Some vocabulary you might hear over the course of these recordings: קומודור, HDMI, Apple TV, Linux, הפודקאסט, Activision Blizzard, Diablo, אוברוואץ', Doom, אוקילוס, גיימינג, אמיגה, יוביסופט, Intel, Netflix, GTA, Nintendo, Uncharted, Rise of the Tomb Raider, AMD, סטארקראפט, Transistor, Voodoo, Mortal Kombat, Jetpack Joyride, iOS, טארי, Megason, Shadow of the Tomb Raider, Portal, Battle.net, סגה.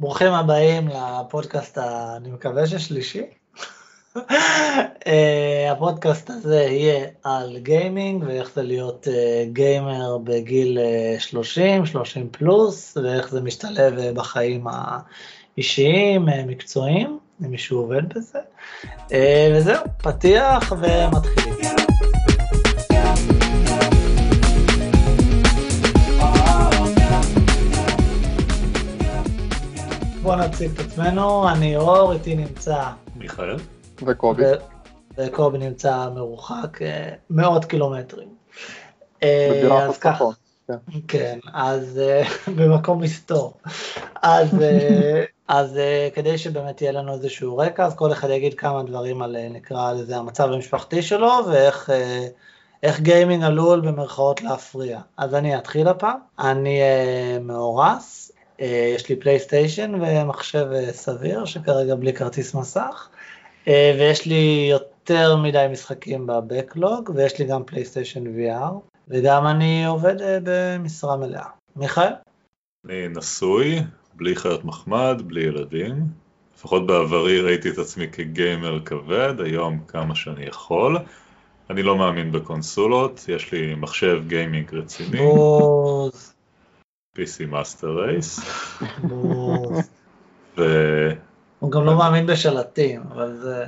ברוכים הבאים לפודקאסט, אני מקווה ששלישי. הפודקאסט הזה יהיה על גיימינג ואיך זה להיות גיימר בגיל 30, 30 פלוס, ואיך זה משתלב בחיים האישיים, מקצועיים, אם מישהו עובד בזה. וזהו, פתיח ומתחילים. בואו נציג את עצמנו, אני אור, איתי נמצא מיכאל וקובי. וקובי נמצא מרוחק מאות קילומטרים. בדירה פספחון. כן, אז במקום מסתור. אז כדי שבאמת יהיה לנו איזשהו רקע, אז כל אחד יגיד כמה דברים על נקרא לזה המצב המשפחתי שלו, ואיך גיימינג עלול במרכאות להפריע. אז אני אתחיל הפעם, אני מאורס, יש לי פלייסטיישן ומחשב סביר שכרגע בלי כרטיס מסך, ויש לי יותר מדי משחקים בבקלוג, ויש לי גם פלייסטיישן VR, וגם אני עובד במשרה מלאה. מיכאל? אני נשוי, בלי חיות מחמד, בלי ילדים. לפחות בעברי ראיתי את עצמי כגיימר כבד, היום כמה שאני יכול. אני לא מאמין בקונסולות, יש לי מחשב גיימינג רציני. בוז. PC Master Race. הוא גם לא מאמין בשלטים, אבל זה...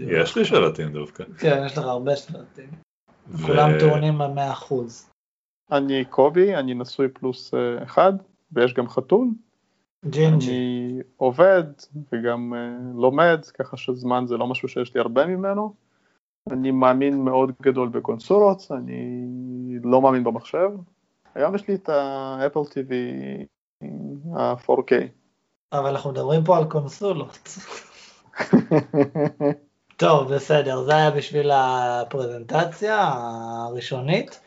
יש לי שלטים דווקא. כן, יש לך הרבה שלטים. כולם טעונים ב-100%. אני קובי, אני נשוי פלוס אחד, ויש גם חתון. ג'ינג'י. אני עובד וגם לומד, ככה שזמן זה לא משהו שיש לי הרבה ממנו. אני מאמין מאוד גדול בקונסולות, אני לא מאמין במחשב. היום יש לי את ה-Apple TV, ה-4K. אבל אנחנו מדברים פה על קונסולות. טוב, בסדר, זה היה בשביל הפרזנטציה הראשונית.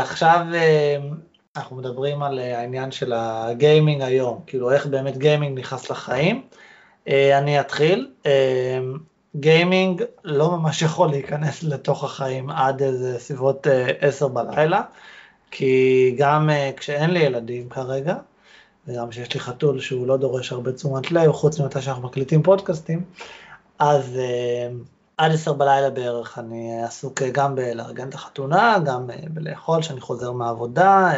עכשיו אנחנו מדברים על העניין של הגיימינג היום, כאילו איך באמת גיימינג נכנס לחיים. אני אתחיל. גיימינג לא ממש יכול להיכנס לתוך החיים עד איזה סביבות 10 בלילה. כי גם כשאין לי ילדים כרגע, וגם שיש לי חתול שהוא לא דורש הרבה תשומת לב, חוץ ממתי שאנחנו מקליטים פודקאסטים, אז עד 10 בלילה בערך אני עסוק גם בלארגן את החתונה, גם בלאכול שאני חוזר מהעבודה,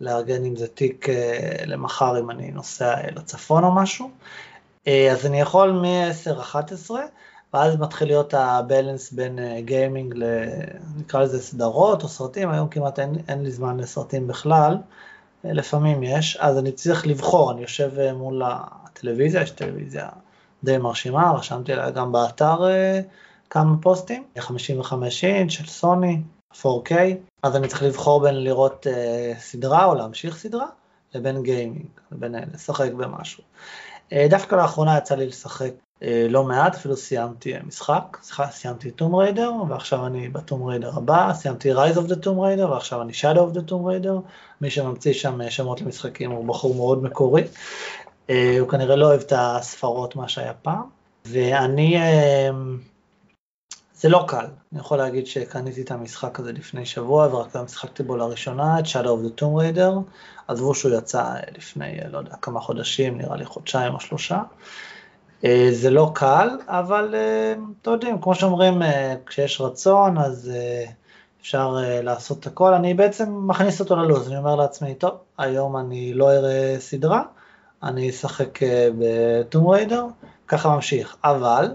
לארגן אם זה תיק למחר אם אני נוסע לצפון או משהו, אז אני יכול מ-10-11, ואז מתחיל להיות הבלנס בין גיימינג נקרא לזה סדרות או סרטים, היום כמעט אין לי זמן לסרטים בכלל, לפעמים יש, אז אני צריך לבחור, אני יושב מול הטלוויזיה, יש טלוויזיה די מרשימה, רשמתי לה גם באתר כמה פוסטים, 55 אינץ' של סוני, 4K, אז אני צריך לבחור בין לראות סדרה או להמשיך סדרה, לבין גיימינג, לבין לשחק במשהו. דווקא לאחרונה יצא לי לשחק לא מעט, אפילו סיימתי משחק, סיימתי טום ריידר, ועכשיו אני בטום ריידר הבא, סיימתי Rise of the Tomb Raider, ועכשיו אני Shadow of the Tomb Raider, מי שממציא שם שמות למשחקים הוא בחור מאוד מקורי, הוא כנראה לא אוהב את הספרות מה שהיה פעם, ואני, זה לא קל, אני יכול להגיד שקניתי את המשחק הזה לפני שבוע, ורק משחקתי בו לראשונה, את Shadow of the Tomb Raider, עזבו שהוא יצא לפני, לא יודע, כמה חודשים, נראה לי חודשיים או שלושה, זה לא קל, אבל אתם יודעים, כמו שאומרים, כשיש רצון, אז אפשר לעשות את הכל, אני בעצם מכניס אותו ללוז, אני אומר לעצמי, טוב, היום אני לא אראה סדרה, אני אשחק בטום ריידר, ככה ממשיך, אבל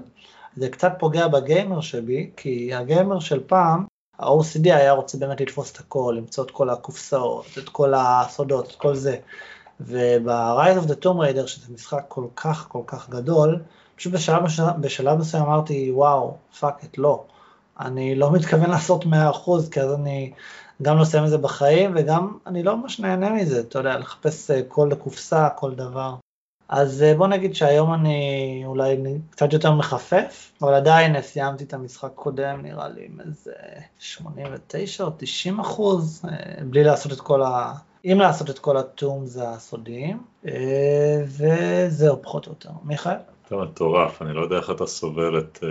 זה קצת פוגע בגיימר שבי, כי הגיימר של פעם, ה-OCD היה רוצה באמת לתפוס את הכל, למצוא את כל הקופסאות, את כל הסודות, את כל זה, וב-Rise of the Tomb Raider, שזה משחק כל כך כל כך גדול, פשוט בשלב מסוים אמרתי, וואו, fuck it, לא, אני לא מתכוון לעשות 100%, כי אז אני גם לא עושה מזה בחיים, וגם אני לא ממש נהנה מזה, אתה יודע, לחפש כל קופסה, כל דבר. אז בוא נגיד שהיום אני אולי קצת יותר מחפף, אבל עדיין סיימתי את המשחק קודם, נראה לי עם איזה 89 או 90%, בלי לעשות את כל ה... אם לעשות את כל הטומס הסודיים, וזהו פחות או יותר. מיכאל? אתה מטורף, אני לא יודע איך אתה סובל את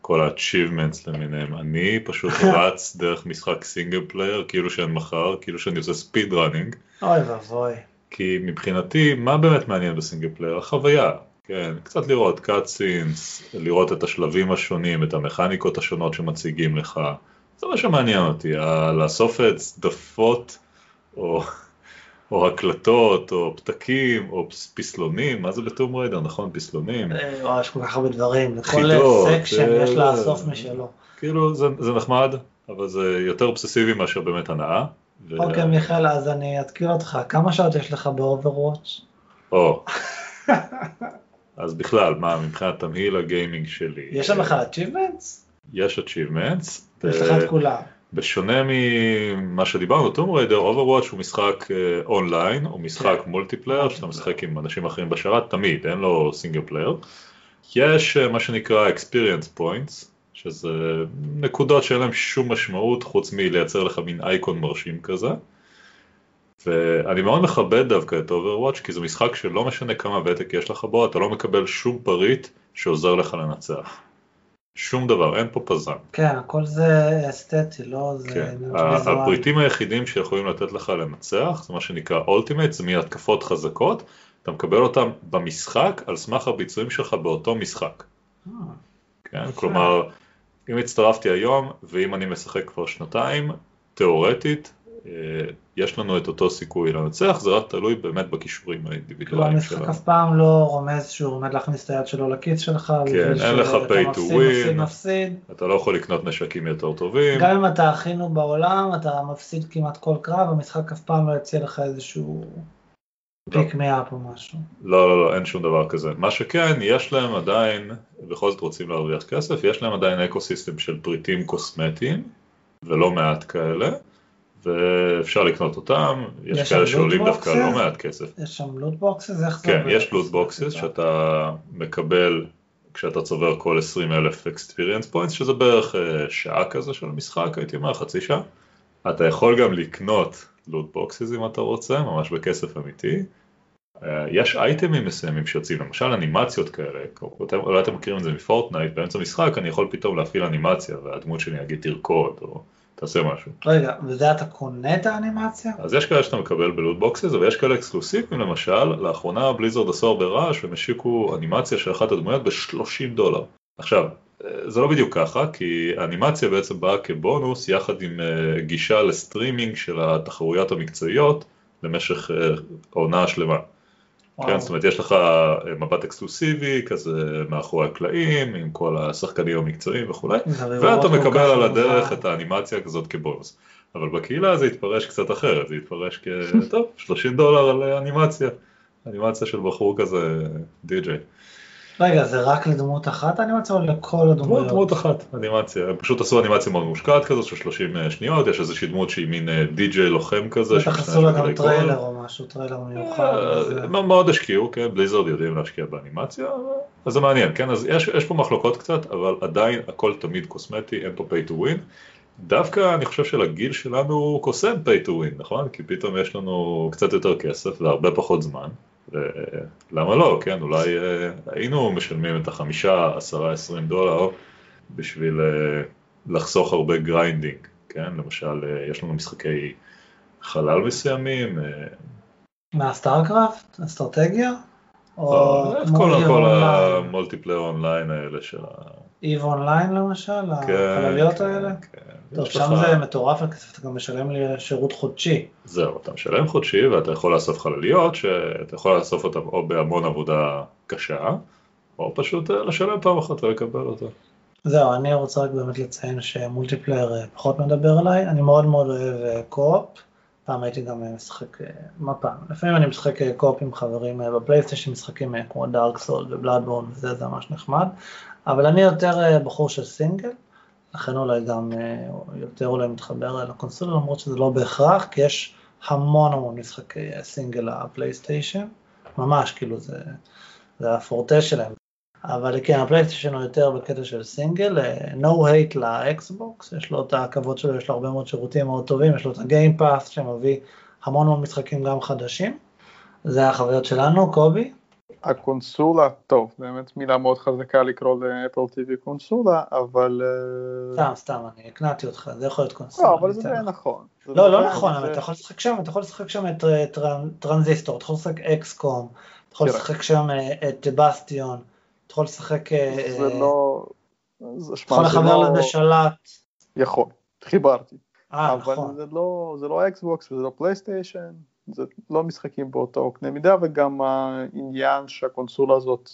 כל ה-achievements למיניהם. אני פשוט רץ דרך משחק סינגל פלייר, כאילו שאין מחר, כאילו שאני עושה ספיד ראנינג. אוי ואבוי. כי מבחינתי, מה באמת מעניין בסינגל פלייר? החוויה, כן, קצת לראות קאטסינס, לראות את השלבים השונים, את המכניקות השונות שמציגים לך, זה מה שמעניין אותי, לאסוף את סדפות, או הקלטות, או פתקים, או פסלונים, מה זה בטום ריידר, נכון? פסלונים. יש כל כך הרבה דברים, לכל סקשן יש לאסוף משלו. כאילו, זה נחמד, אבל זה יותר אובססיבי מאשר באמת הנאה. אוקיי, מיכל, אז אני אתקיל אותך, כמה שעות יש לך באוברוואץ'? אז בכלל, מה, מבחינת תמהיל הגיימינג שלי? יש לך achievements? יש achievements. יש לך את כולם. בשונה ממה שדיברנו, טום ריידר, אוברוואץ' הוא משחק אונליין, הוא משחק מולטיפלייר, שאתה משחק עם אנשים אחרים בשרת, תמיד, אין לו סינגל פלייר. יש מה שנקרא experience points, שזה נקודות שאין להם שום משמעות, חוץ מלייצר לך מין אייקון מרשים כזה. ואני מאוד מכבד דווקא את Overwatch, כי זה משחק שלא משנה כמה ותק יש לך בו, אתה לא מקבל שום פריט שעוזר לך לנצח. שום דבר, אין פה פזם. כן, הכל זה אסתטי, לא זה... הפריטים היחידים שיכולים לתת לך לנצח, זה מה שנקרא Ultimate, זה מין התקפות חזקות, אתה מקבל אותם במשחק, על סמך הביצועים שלך באותו משחק. כן, כלומר, אם הצטרפתי היום, ואם אני משחק כבר שנתיים, תיאורטית, יש לנו את אותו סיכוי לנצח, זה רק תלוי באמת בכישורים האינדיבידואליים שלנו. המשחק אף פעם לא רומז שהוא עומד להכניס את היד שלו לכיס שלך, כן, אין לך pay to win, אתה לא יכול לקנות נשקים יותר טובים. גם אם אתה הכינו בעולם, אתה מפסיד כמעט כל קרב, המשחק אף פעם לא יציע לך איזשהו פיק מאפ או משהו. לא, לא, לא, אין שום דבר כזה. מה שכן, יש להם עדיין, בכל זאת רוצים להרוויח כסף, יש להם עדיין אקוסיסטם של פריטים קוסמטיים, ולא מעט כאלה. ואפשר לקנות אותם, יש כאלה שעולים דווקא לא מעט כסף. יש שם לוט בוקסס? כן, יש לוט בוקסס שאתה מקבל כשאתה צובר כל 20,000 experience points, שזה בערך שעה כזה של משחק, הייתי אומר, חצי שעה. אתה יכול גם לקנות לוט בוקסס אם אתה רוצה, ממש בכסף אמיתי. יש אייטמים מסוימים שיוצאים, למשל אנימציות כאלה, אולי אתם מכירים את זה מפורטנייט, באמצע משחק אני יכול פתאום להפעיל אנימציה, והדמות שלי יגיד תרקוד או... תעשה משהו. רגע, וזה אתה קונה את האנימציה? אז יש כאלה שאתה מקבל בלוט בוקסס, ויש כאלה אקסקלוסיבים, למשל, לאחרונה בליזרד עשו הרבה רעש, ומשיקו אנימציה של אחת הדמויות $30. עכשיו, זה לא בדיוק ככה, כי האנימציה בעצם באה כבונוס, יחד עם גישה לסטרימינג של התחרויות המקצועיות, למשך העונה השלמה. כן, זאת אומרת, יש לך מבט אקסקלוסיבי, כזה מאחורי הקלעים, עם כל השחקנים המקצועיים וכו', ואתה מקבל על הדרך את האנימציה כזאת כבונוס. אבל בקהילה זה יתפרש קצת אחרת, זה יתפרש טוב, $30 על אנימציה, אנימציה של בחור כזה די-ג'יי. רגע, זה רק לדמות אחת אנימציה או לכל הדמויות? דמות אחת אנימציה, הם פשוט עשו אנימציה מאוד מושקעת כזאת של 30 שניות, יש איזושהי דמות שהיא מין די-ג'יי לוחם כזה. בטח עשו לה גם טריילר או משהו, טריילר מיוחד. הם מאוד השקיעו, כן, בליזרד יודעים להשקיע באנימציה, אז זה מעניין, כן, אז יש פה מחלוקות קצת, אבל עדיין הכל תמיד קוסמטי, אין פה pay to win. דווקא אני חושב שלגיל שלנו קוסם pay to win, נכון? כי פתאום יש לנו קצת יותר כסף והרבה פחות זמן. למה לא, כן, אולי היינו משלמים את $5, $10, $20 בשביל לחסוך הרבה גריינדינג, כן, למשל, יש לנו משחקי חלל מסוימים. מה, סטארקראפט? אסטרטגיה? או כל המולטיפלייר אונליין האלה של איב אונליין למשל, החלליות האלה? טוב, שם זה מטורף, אתה גם משלם לי שירות חודשי. זהו, אתה משלם חודשי ואתה יכול לאסוף חלליות, שאתה יכול לאסוף אותן או בהמון עבודה קשה, או פשוט לשלם פעם אחת ולקבל אותה. זהו, אני רוצה רק באמת לציין שמולטיפלייר פחות מדבר עליי, אני מאוד מאוד אוהב קו-אופ, פעם הייתי גם משחק, מה פעם? לפעמים אני משחק קו-אופ עם חברים בפלייסטיישן, משחקים כמו דארק סול ובלאדבורן וזה ממש נחמד, אבל אני יותר בחור של סינגל, לכן אולי גם יותר אולי מתחבר לקונסולה, למרות שזה לא בהכרח, כי יש המון המון משחקי סינגל הפלייסטיישן, ממש כאילו זה הפורטה שלהם, אבל כן, הפלייסטיישן הוא יותר בקטע של סינגל, no hate לאקסבוקס, יש לו את הכבוד שלו, יש לו הרבה מאוד שירותים מאוד טובים, יש לו את הגיים פאס שמביא המון המון משחקים גם חדשים, זה החוויות שלנו, קובי. הקונסולה, טוב, באמת מילה מאוד חזקה לקרוא לאפל TV קונסולה, אבל... סתם, אני הקנעתי אותך, זה יכול להיות קונסולה. לא, אבל זה די נכון. לא, לא נכון, אבל אתה יכול לשחק שם, אתה יכול לשחק שם את טרנזיסטור, אתה יכול לשחק אקסקום, אתה יכול לשחק שם את בסטיון, אתה יכול לשחק... זה לא... אתה יכול לחבר לשלט. יכול, חיברתי. נכון. אבל זה לא אקסבוקס וזה לא פלייסטיישן. זה לא משחקים באותו קנה מידה, וגם העניין שהקונסולה הזאת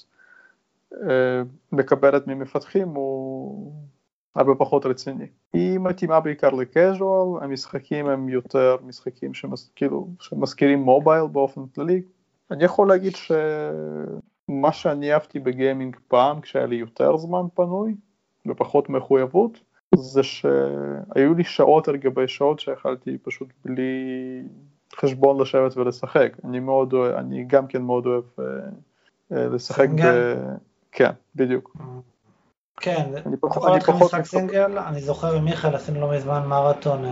מקבלת ממפתחים הוא הרבה פחות רציני. היא מתאימה בעיקר לקז'ואל, המשחקים הם יותר משחקים שמזכירים מובייל באופן כללי. אני יכול להגיד שמה שאני אהבתי בגיימינג פעם, כשהיה לי יותר זמן פנוי ופחות מחויבות, זה שהיו לי שעות על גבי שעות שאכלתי פשוט בלי... חשבון לשבת ולשחק. אני גם כן מאוד אוהב לשחק כן, בדיוק. כן, יכול להיות משחק סינגל, אני זוכר עם מיכל, עשינו לא מזמן מרתון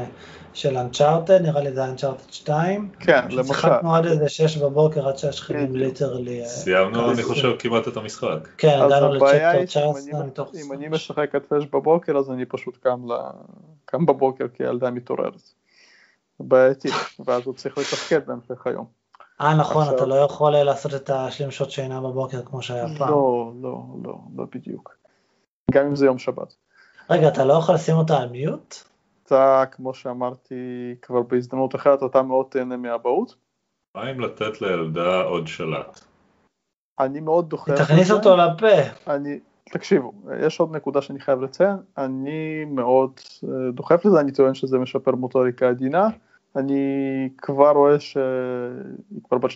של Uncharted, נראה לי זה Uncharted 2. כן, למשל. שחקנו עד איזה 6 בבוקר, עד שהשכנים ליטרלי... סיימנו, אני חושב, כמעט את המשחק. כן, הגענו לצ'פטר 19 מתוך... אם אני משחק עד 6 בבוקר, אז אני פשוט קם בבוקר כילדה מתעוררת. בעייתית, ואז הוא צריך לתפקד בהמשך היום. נכון, אתה לא יכול לעשות את השלמשות שינה בבוקר כמו שהיה פעם. לא, לא, לא, לא בדיוק. גם אם זה יום שבת. רגע, אתה לא יכול לשים אותה על מיוט? אתה, כמו שאמרתי כבר בהזדמנות אחרת, אתה מאוד תהנה מהבאות. מה אם לתת לילדה עוד שלט? אני מאוד דוחף. תכניס אותו לפה. תקשיבו, יש עוד נקודה שאני חייב לציין, אני מאוד דוחף לזה, אני טוען שזה משפר מוטוריקה עדינה, אני כבר רואה שהיא כבר בת 2+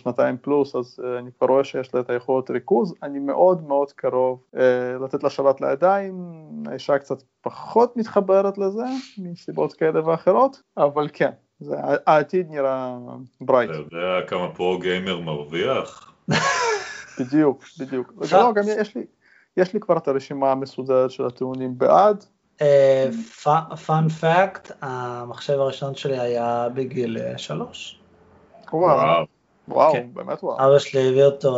אז אני כבר רואה שיש לה את היכולת ריכוז, אני מאוד מאוד קרוב לתת לה שלט לידיים, האישה קצת פחות מתחברת לזה, מסיבות כאלה ואחרות, אבל כן, העתיד נראה ברייט. אתה יודע כמה פה גיימר מרוויח? בדיוק, בדיוק. לא, גם יש לי כבר את הרשימה המסודרת של הטיעונים בעד. פאן פאקט, המחשב הראשון שלי היה בגיל 3. וואו, וואו, באמת וואו. אבא שלי הביא אותו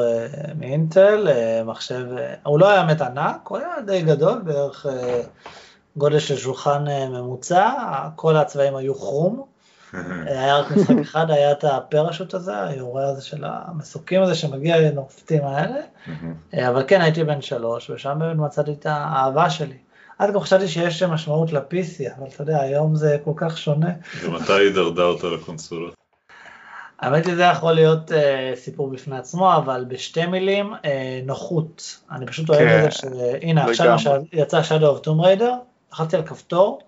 מאינטל, מחשב, הוא לא היה מת ענק, הוא היה די גדול, בערך גודל של שולחן ממוצע, כל הצבעים היו חום, היה רק משחק אחד, היה את הפרשוט הזה, היורה הזה של המסוקים הזה שמגיע לנופתים האלה, אבל כן הייתי בן 3, ושם באמת מצאתי את האהבה שלי. עד גם חשבתי שיש משמעות לפיסי, אבל אתה יודע, היום זה כל כך שונה. ומתי היא דרדה אותה לקונסולה? האמת היא זה יכול להיות סיפור בפני עצמו, אבל בשתי מילים, נוחות. אני פשוט אוהב את זה שהנה, עכשיו יצא Shadow of Tomb Raider, לחצתי על כפתור,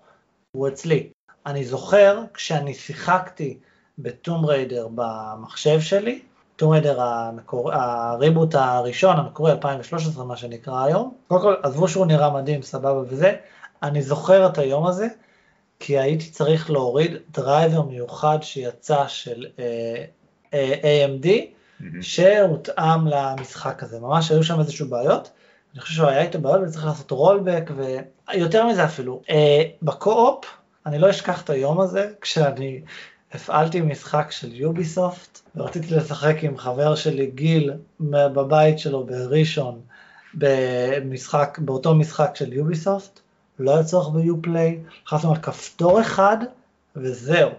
הוא אצלי. אני זוכר כשאני שיחקתי בטום ריידר במחשב שלי, טום ריידר הריבוט הראשון, המקורי 2013 מה שנקרא היום, קודם כל עזבו שהוא נראה מדהים, סבבה וזה, אני זוכר את היום הזה, כי הייתי צריך להוריד דרייבר מיוחד שיצא של AMD, שהותאם למשחק הזה, ממש היו שם איזשהו בעיות, אני חושב שהוא היה איתו בעיות, וצריך לעשות רולבק, ויותר מזה אפילו, בקו-אופ, אני לא אשכח את היום הזה, כשאני הפעלתי משחק של יוביסופט, ורציתי לשחק עם חבר שלי גיל, בבית שלו בראשון, באותו משחק של יוביסופט, לא היה צורך ביופליי, חסנו על כפתור אחד, וזהו.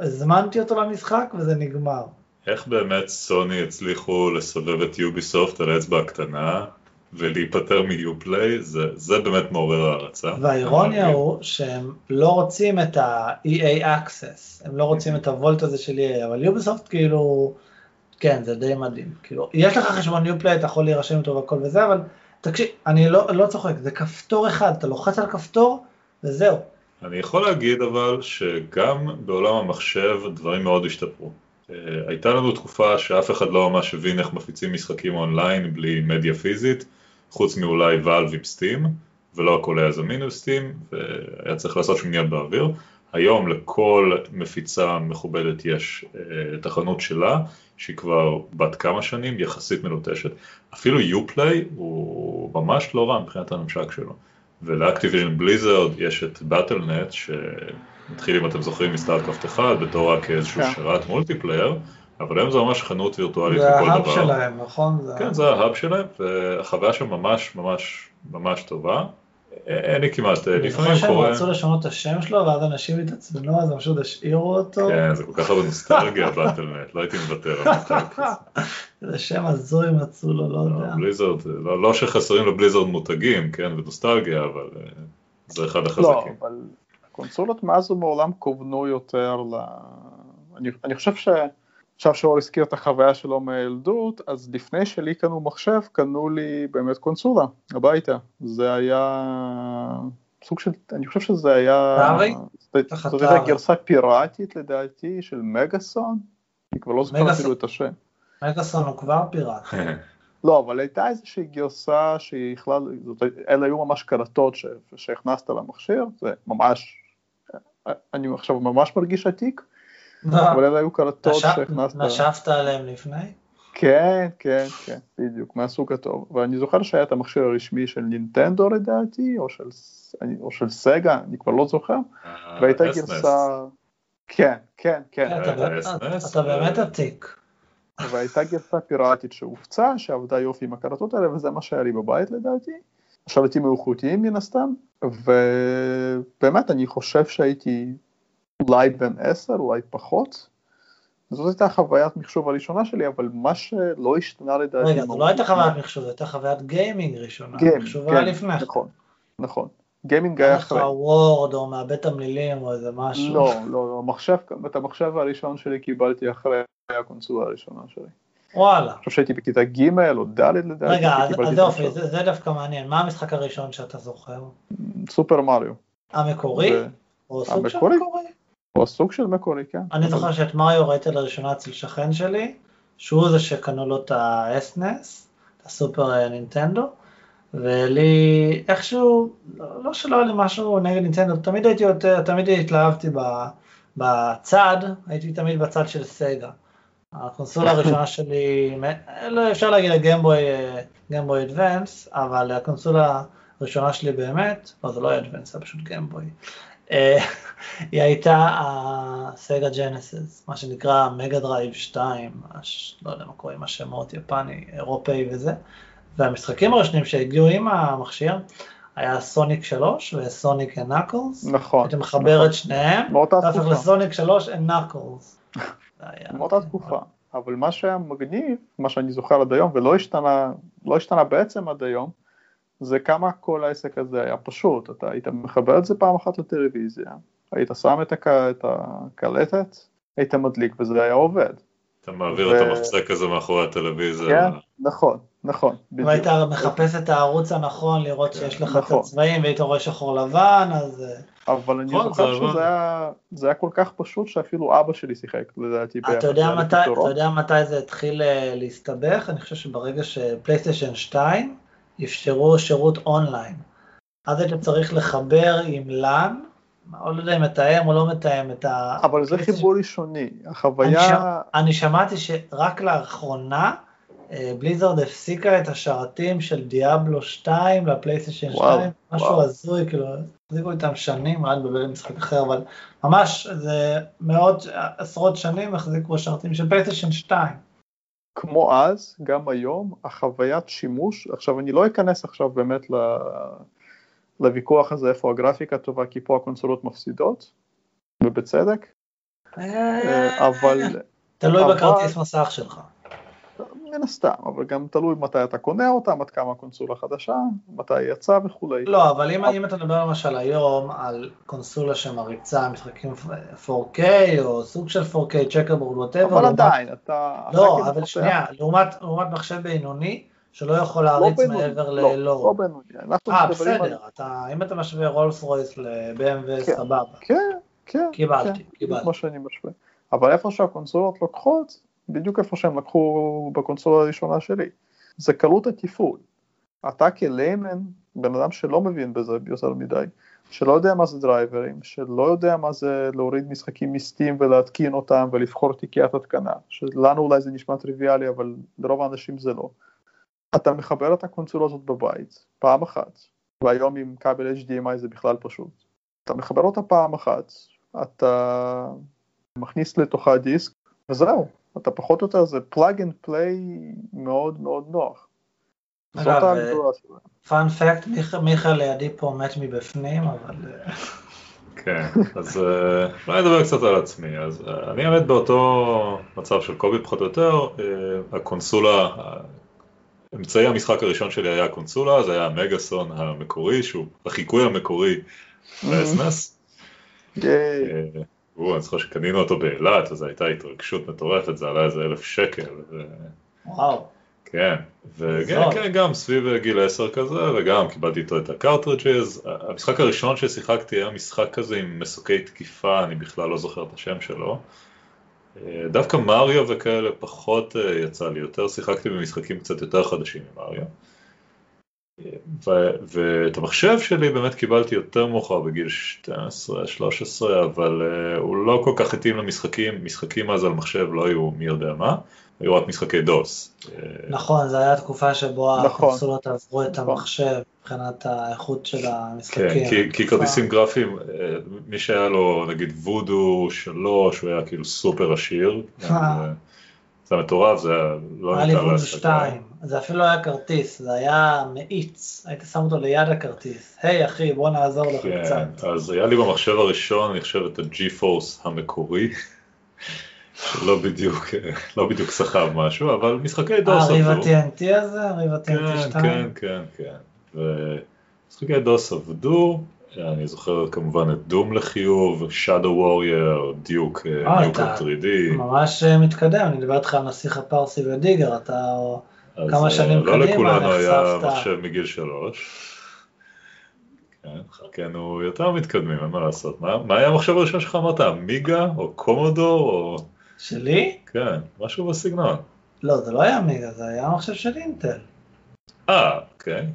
הזמנתי אותו למשחק, וזה נגמר. איך באמת סוני הצליחו לסובב את יוביסופט על אצבע הקטנה? ולהיפטר מיופליי, זה באמת מעורר הערצה. והאירוניה הוא שהם לא רוצים את ה-EA Access, הם לא רוצים את הוולט הזה של EA, אבל יוביסופט כאילו, כן, זה די מדהים. כאילו, יש לך חשבון יופליי, אתה יכול להירשם אותו והכל וזה, אבל תקשיב, אני לא צוחק, זה כפתור אחד, אתה לוחץ על כפתור וזהו. אני יכול להגיד אבל שגם בעולם המחשב דברים מאוד השתפרו. הייתה לנו תקופה שאף אחד לא ממש הבין איך מפיצים משחקים אונליין בלי מדיה פיזית, חוץ מאולי ואלב עם סטים, ולא הכל היה זמין עם סטים, והיה צריך לעשות שמיניות באוויר. היום לכל מפיצה מכובדת יש את החנות שלה, שהיא כבר בת כמה שנים יחסית מלוטשת. אפילו יופליי הוא ממש לא רע מבחינת הממשק שלו. ולאקטיביז'ן בליזרד יש את Battle.net, שמתחיל אם אתם זוכרים מסטארקראפט 1, בתור רק איזשהו שרת מולטיפלייר, אבל היום זה ממש חנות וירטואלית לכל דבר. זה ההאב שלהם, נכון? כן, זה ההאב שלהם, והחוויה שם ממש ממש ממש טובה. אין לי כמעט, לפעמים קורה... אני חושב שהם רצו לשנות את השם שלו, ואז אנשים התעצבנו, אז הם פשוט השאירו אותו. כן, זה כל כך הרבה נוסטלגיה, Battle.net, לא הייתי מוותר על מותג. זה שם הזוי מצאו לו, לא יודע. בליזרד, לא שחסרים לבליזרד מותגים, כן, ונוסטלגיה, אבל זה אחד החזקים. לא, אבל הקונסולות מאז ומעולם כוונו יותר ל... אני חושב ש... עכשיו שאור הזכיר את החוויה שלו מהילדות, אז לפני שלי קנו מחשב, קנו לי באמת קונסולה, הביתה. זה היה סוג של, אני חושב שזה היה... טארי? זאת הייתה גרסה פיראטית לדעתי של מגאסון, אני כבר לא זוכר אפילו את השם. מגאסון הוא כבר פיראט. לא, אבל הייתה איזושהי גרסה שהיא בכלל, אלה היו ממש קלטות שהכנסת למכשיר, זה ממש, אני עכשיו ממש מרגיש עתיק, אבל אלה היו קלטות שהכנסת... נשפת עליהם לפני? כן, כן, כן, בדיוק, מהסוג הטוב. ואני זוכר שהיה את המכשיר הרשמי של נינטנדו לדעתי, או של סגה, אני כבר לא זוכר, והייתה גרסה... כן, כן, כן. אתה באמת עתיק. והייתה גרסה פיראטית שהופצה, שעבדה יופי עם הקלטות האלה, וזה מה שהיה לי בבית לדעתי. השלטים היו חוטיים מן הסתם, ובאמת אני חושב שהייתי... אולי בין 10, אולי פחות. זאת הייתה חוויית מחשוב הראשונה שלי, אבל מה שלא השתנה לדעתי... רגע, זו לא הייתה חוויית מחשוב, זו הייתה חוויית גיימינג ראשונה. מחשוב היה לפני. נכון, נכון. גיימינג היה אחרי. וורד או מהבית המלילים או איזה משהו. לא, לא, את המחשב הראשון שלי קיבלתי אחרי הקונסולה הראשונה שלי. וואלה. אני חושב שהייתי בכיתה ג' או ד' לדעתי. רגע, אז אופי, זה דווקא מעניין. מה המשחק הראשון שאתה זוכר? סופר מריו. המקורי? או סוג של מקורי? הוא הסוג של מקורי, כן. אני זוכר שאת מריו ראיתי לראשונה אצל שכן שלי, שהוא זה שקנו לו את ה-SNES, את הסופר נינטנדו, ולי איכשהו, לא שלא היה לי משהו נגד נינטנדו, תמיד הייתי יותר, תמיד התלהבתי בצד, הייתי תמיד בצד של סגה. הקונסולה הראשונה שלי, לא אפשר להגיד גיימבוי אדוונס, אבל הקונסולה הראשונה שלי באמת, לא זה לא היה אדוונס, זה פשוט גיימבוי. היא הייתה הסגה ג'נסיס, מה שנקרא מגה דרייב 2, לא יודע מה קוראים, השמות יפני, אירופאי וזה, והמשחקים הראשונים שהגיעו עם המכשיר, היה סוניק 3 וסוניק אנד נאקלס, הייתי מחבר את שניהם, תהפך לסוניק 3 אנד נאקלס. מאותה תקופה, אבל מה שהיה מגניב, מה שאני זוכר עד היום, ולא השתנה בעצם עד היום, זה כמה כל העסק הזה היה פשוט, אתה היית מחבר את זה פעם אחת לטלוויזיה, היית שם את הקלטת, היית מדליק וזה היה עובד. אתה מעביר את המחצה כזה מאחורי הטלוויזיה. כן, נכון, נכון. והיית מחפש את הערוץ הנכון, לראות שיש לך את הצבעים, והיית רואה שחור לבן, אז... אבל אני חושב שזה היה כל כך פשוט, שאפילו אבא שלי שיחק, לדעתי. אתה יודע מתי זה התחיל להסתבך? אני חושב שברגע שפלייסטיישן 2, אפשרו שירות אונליין, אז אתה צריך לחבר עם LAN, או לא יודע אם מתאם או לא מתאם את ה... אבל זה חיבור ראשוני, החוויה... אני שמעתי שרק לאחרונה, בליזרד הפסיקה את השרתים של דיאבלו 2 לפלייסטיישן 2, משהו הזוי, כאילו, תזיקו איתם שנים, עד בבלי משחק אחר, אבל ממש, זה מאות, עשרות שנים החזיקו השרתים של פלייסטיישן 2. כמו אז, גם היום, החוויית שימוש, עכשיו אני לא אכנס עכשיו באמת לוויכוח הזה, איפה הגרפיקה טובה, כי פה הקונסולות מפסידות, ובצדק, אבל... תלוי בכרטיס מסך שלך. מן הסתם, אבל גם תלוי מתי אתה קונה אותם, עד כמה הקונסולה חדשה, מתי יצא וכו'. לא, אבל אם אתה מדבר למשל היום על קונסולה שמריצה משחקים 4K או סוג של 4K, צ'קרבורד וואטאבר. אבל עדיין, אתה... לא, אבל שנייה, לעומת מחשב בינוני, שלא יכול להריץ מעבר ללא. לא בינוני. בסדר, אם אתה משווה רולס רויס ל-BMW סבבה. כן, כן. קיבלתי, קיבלתי. כמו שאני משווה. אבל איפה שהקונסולות לוקחות, בדיוק איפה שהם לקחו בקונסולה הראשונה שלי. זה קלות התפעול. אתה כליימן, בן אדם שלא מבין בזה יותר מדי, שלא יודע מה זה דרייברים, שלא יודע מה זה להוריד משחקים מסטים ולהתקין אותם ולבחור תיקיית התקנה, שלנו אולי זה נשמע טריוויאלי, אבל לרוב האנשים זה לא. אתה מחבר את הקונסולה הזאת בבית, פעם אחת, והיום עם קבל HDMI זה בכלל פשוט. אתה מחבר אותה פעם אחת, אתה מכניס לתוכה דיסק, וזהו. אתה פחות או יותר, זה פלאג אנד פליי מאוד מאוד נוח. זאת ההגדולה שלהם. פאנ פאקט, מיכה לידי פה מת מבפנים, אבל... כן, אז אולי נדבר קצת על עצמי. אז אני עמד באותו מצב של קובי פחות או יותר, הקונסולה, אמצעי המשחק הראשון שלי היה הקונסולה, זה היה המגאסון המקורי, שהוא החיקוי המקורי ל-SNES. אני זוכר שקנינו אותו באילת, אז הייתה התרגשות מטורפת, זה עלה איזה 1,000 שקל. וואו. כן, וגם סביב גיל 10 כזה, וגם קיבלתי איתו את הקארטריג'ז. המשחק הראשון ששיחקתי היה משחק כזה עם מסוקי תקיפה, אני בכלל לא זוכר את השם שלו. דווקא מריו וכאלה פחות יצא לי יותר, שיחקתי במשחקים קצת יותר חדשים ממריו. ואת המחשב שלי באמת קיבלתי יותר מאוחר בגיל 12-13, אבל הוא לא כל כך התאים למשחקים, משחקים אז על מחשב לא היו מי יודע מה, היו רק משחקי דוס. נכון, זו הייתה תקופה שבו הקונסולות עברו את המחשב מבחינת האיכות של המשחקים. כן, כי כרטיסים גרפיים, מי שהיה לו נגיד וודו 3, הוא היה כאילו סופר עשיר. זה מטורף, זה לא ניתן להסתכל. היה לי וודו 2, זה אפילו לא היה כרטיס, זה היה מאיץ, היית שם אותו ליד הכרטיס, היי אחי בוא נעזור לך קצת. אז היה לי במחשב הראשון, אני חושב את הג'י-פורס המקורי, שלא בדיוק סחב משהו, אבל משחקי דוס עבדו. ריב-TNT הזה, ריב-TNT 2. כן, כן, כן. משחקי דוס עבדו, אני זוכר כמובן את דום לחיוב, Shadow Warrior, Duke 3D. ממש מתקדם, אני מדבר איתך על נסיך הפרסי ודיגר, אתה כמה שנים קדימה. לא לכולנו היה מחשב מגיל 3. כן, חלקנו יותר מתקדמים, אין מה לעשות. מה היה המחשב הראשון שלך? אמרת, אמיגה או קומודור או... שלי? כן, משהו בסגנון. לא, זה לא היה אמיגה, זה היה המחשב של אינטל. אוקיי.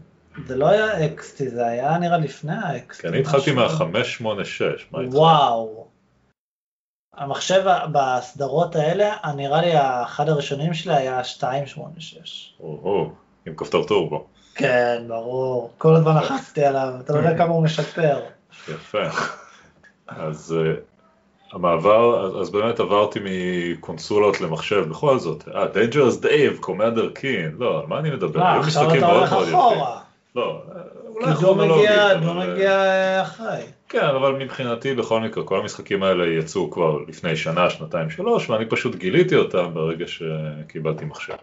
זה לא היה אקסטי, זה היה נראה לפני האקסטי. כן, אני התחלתי מה-586, מה התחלתי? וואו. המחשב בסדרות האלה, נראה לי אחד הראשונים שלה היה 286. או, עם כפתור טורבו. כן, ברור. כל הזמן לחצתי עליו, אתה לא יודע כמה הוא משפר. יפה. אז המעבר, אז באמת עברתי מקונסולות למחשב, בכל זאת. Dangerous Dave, קומנדר קין, לא, על מה אני מדבר? לא, עכשיו אתה הולך אחורה. לא, אולי כרונולוגית. דו מגיע אחרי. כן, אבל מבחינתי, בכל מקרה, כל המשחקים האלה יצאו כבר לפני שנה, 2-3, ואני פשוט גיליתי אותם ברגע שקיבלתי מחשב.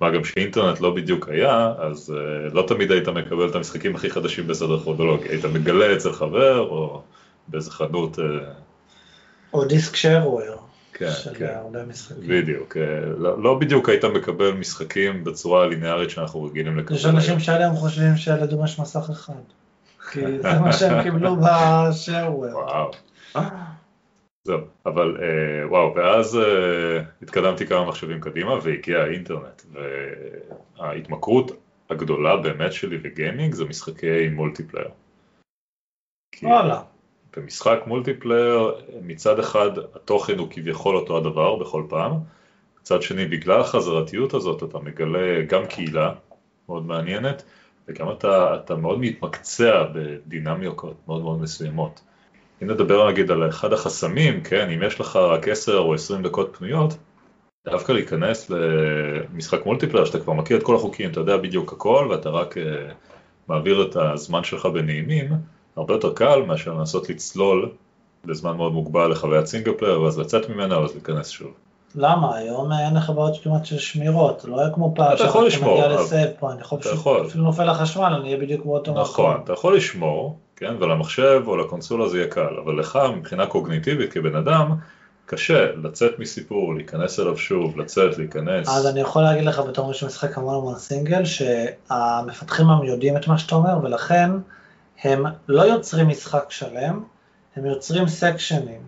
מה גם שאינטרנט לא בדיוק היה, אז לא תמיד היית מקבל את המשחקים הכי חדשים בסדר כרונולוגי. היית מגלה אצל חבר, או באיזה חנות... או דיסק שייר. כן, כן, בדיוק, לא בדיוק היית מקבל משחקים בצורה הלינארית שאנחנו רגילים לקבל. יש אנשים שעליהם חושבים שילדו יש מסך אחד, כי זה מה שהם קיבלו בשייר. וואו, זהו, אבל וואו, ואז התקדמתי כמה מחשבים קדימה והגיע האינטרנט, וההתמכרות הגדולה באמת שלי לגיימינג זה משחקי מולטיפלייר. וואלה. במשחק מולטיפלייר, מצד אחד התוכן הוא כביכול אותו הדבר בכל פעם, מצד שני בגלל החזרתיות הזאת אתה מגלה גם קהילה מאוד מעניינת, וגם אתה מאוד מתמקצע בדינמיקות מאוד מאוד מסוימות. אם נדבר נגיד על אחד החסמים, כן, אם יש לך רק 10 או 20 דקות פנויות, דווקא להיכנס למשחק מולטיפלייר שאתה כבר מכיר את כל החוקים, אתה יודע בדיוק הכל ואתה רק מעביר את הזמן שלך בנעימים, הרבה יותר קל מאשר לנסות לצלול לזמן מאוד מוגבל לחוויית סינגל פלייר, ואז לצאת ממנה ואז להיכנס שוב. למה? היום אין לך בעוד כמעט של שמירות, לא היה כמו פעם שאתה מגיע לסייב פה, אני יכול אפילו נופל לחשמל, אני אהיה בדיוק כמו אותו מקום. נכון, אתה יכול לשמור, כן, ולמחשב או לקונסולה זה יהיה קל, אבל לך מבחינה קוגניטיבית כבן אדם, קשה לצאת מסיפור, להיכנס אליו שוב, לצאת, להיכנס. אז אני יכול להגיד לך בתור מי שמשחק המון סינגל, שהמפתחים יודעים את מה שאתה אומר, ולכן הם לא יוצרים משחק שלם, הם יוצרים סקשנים.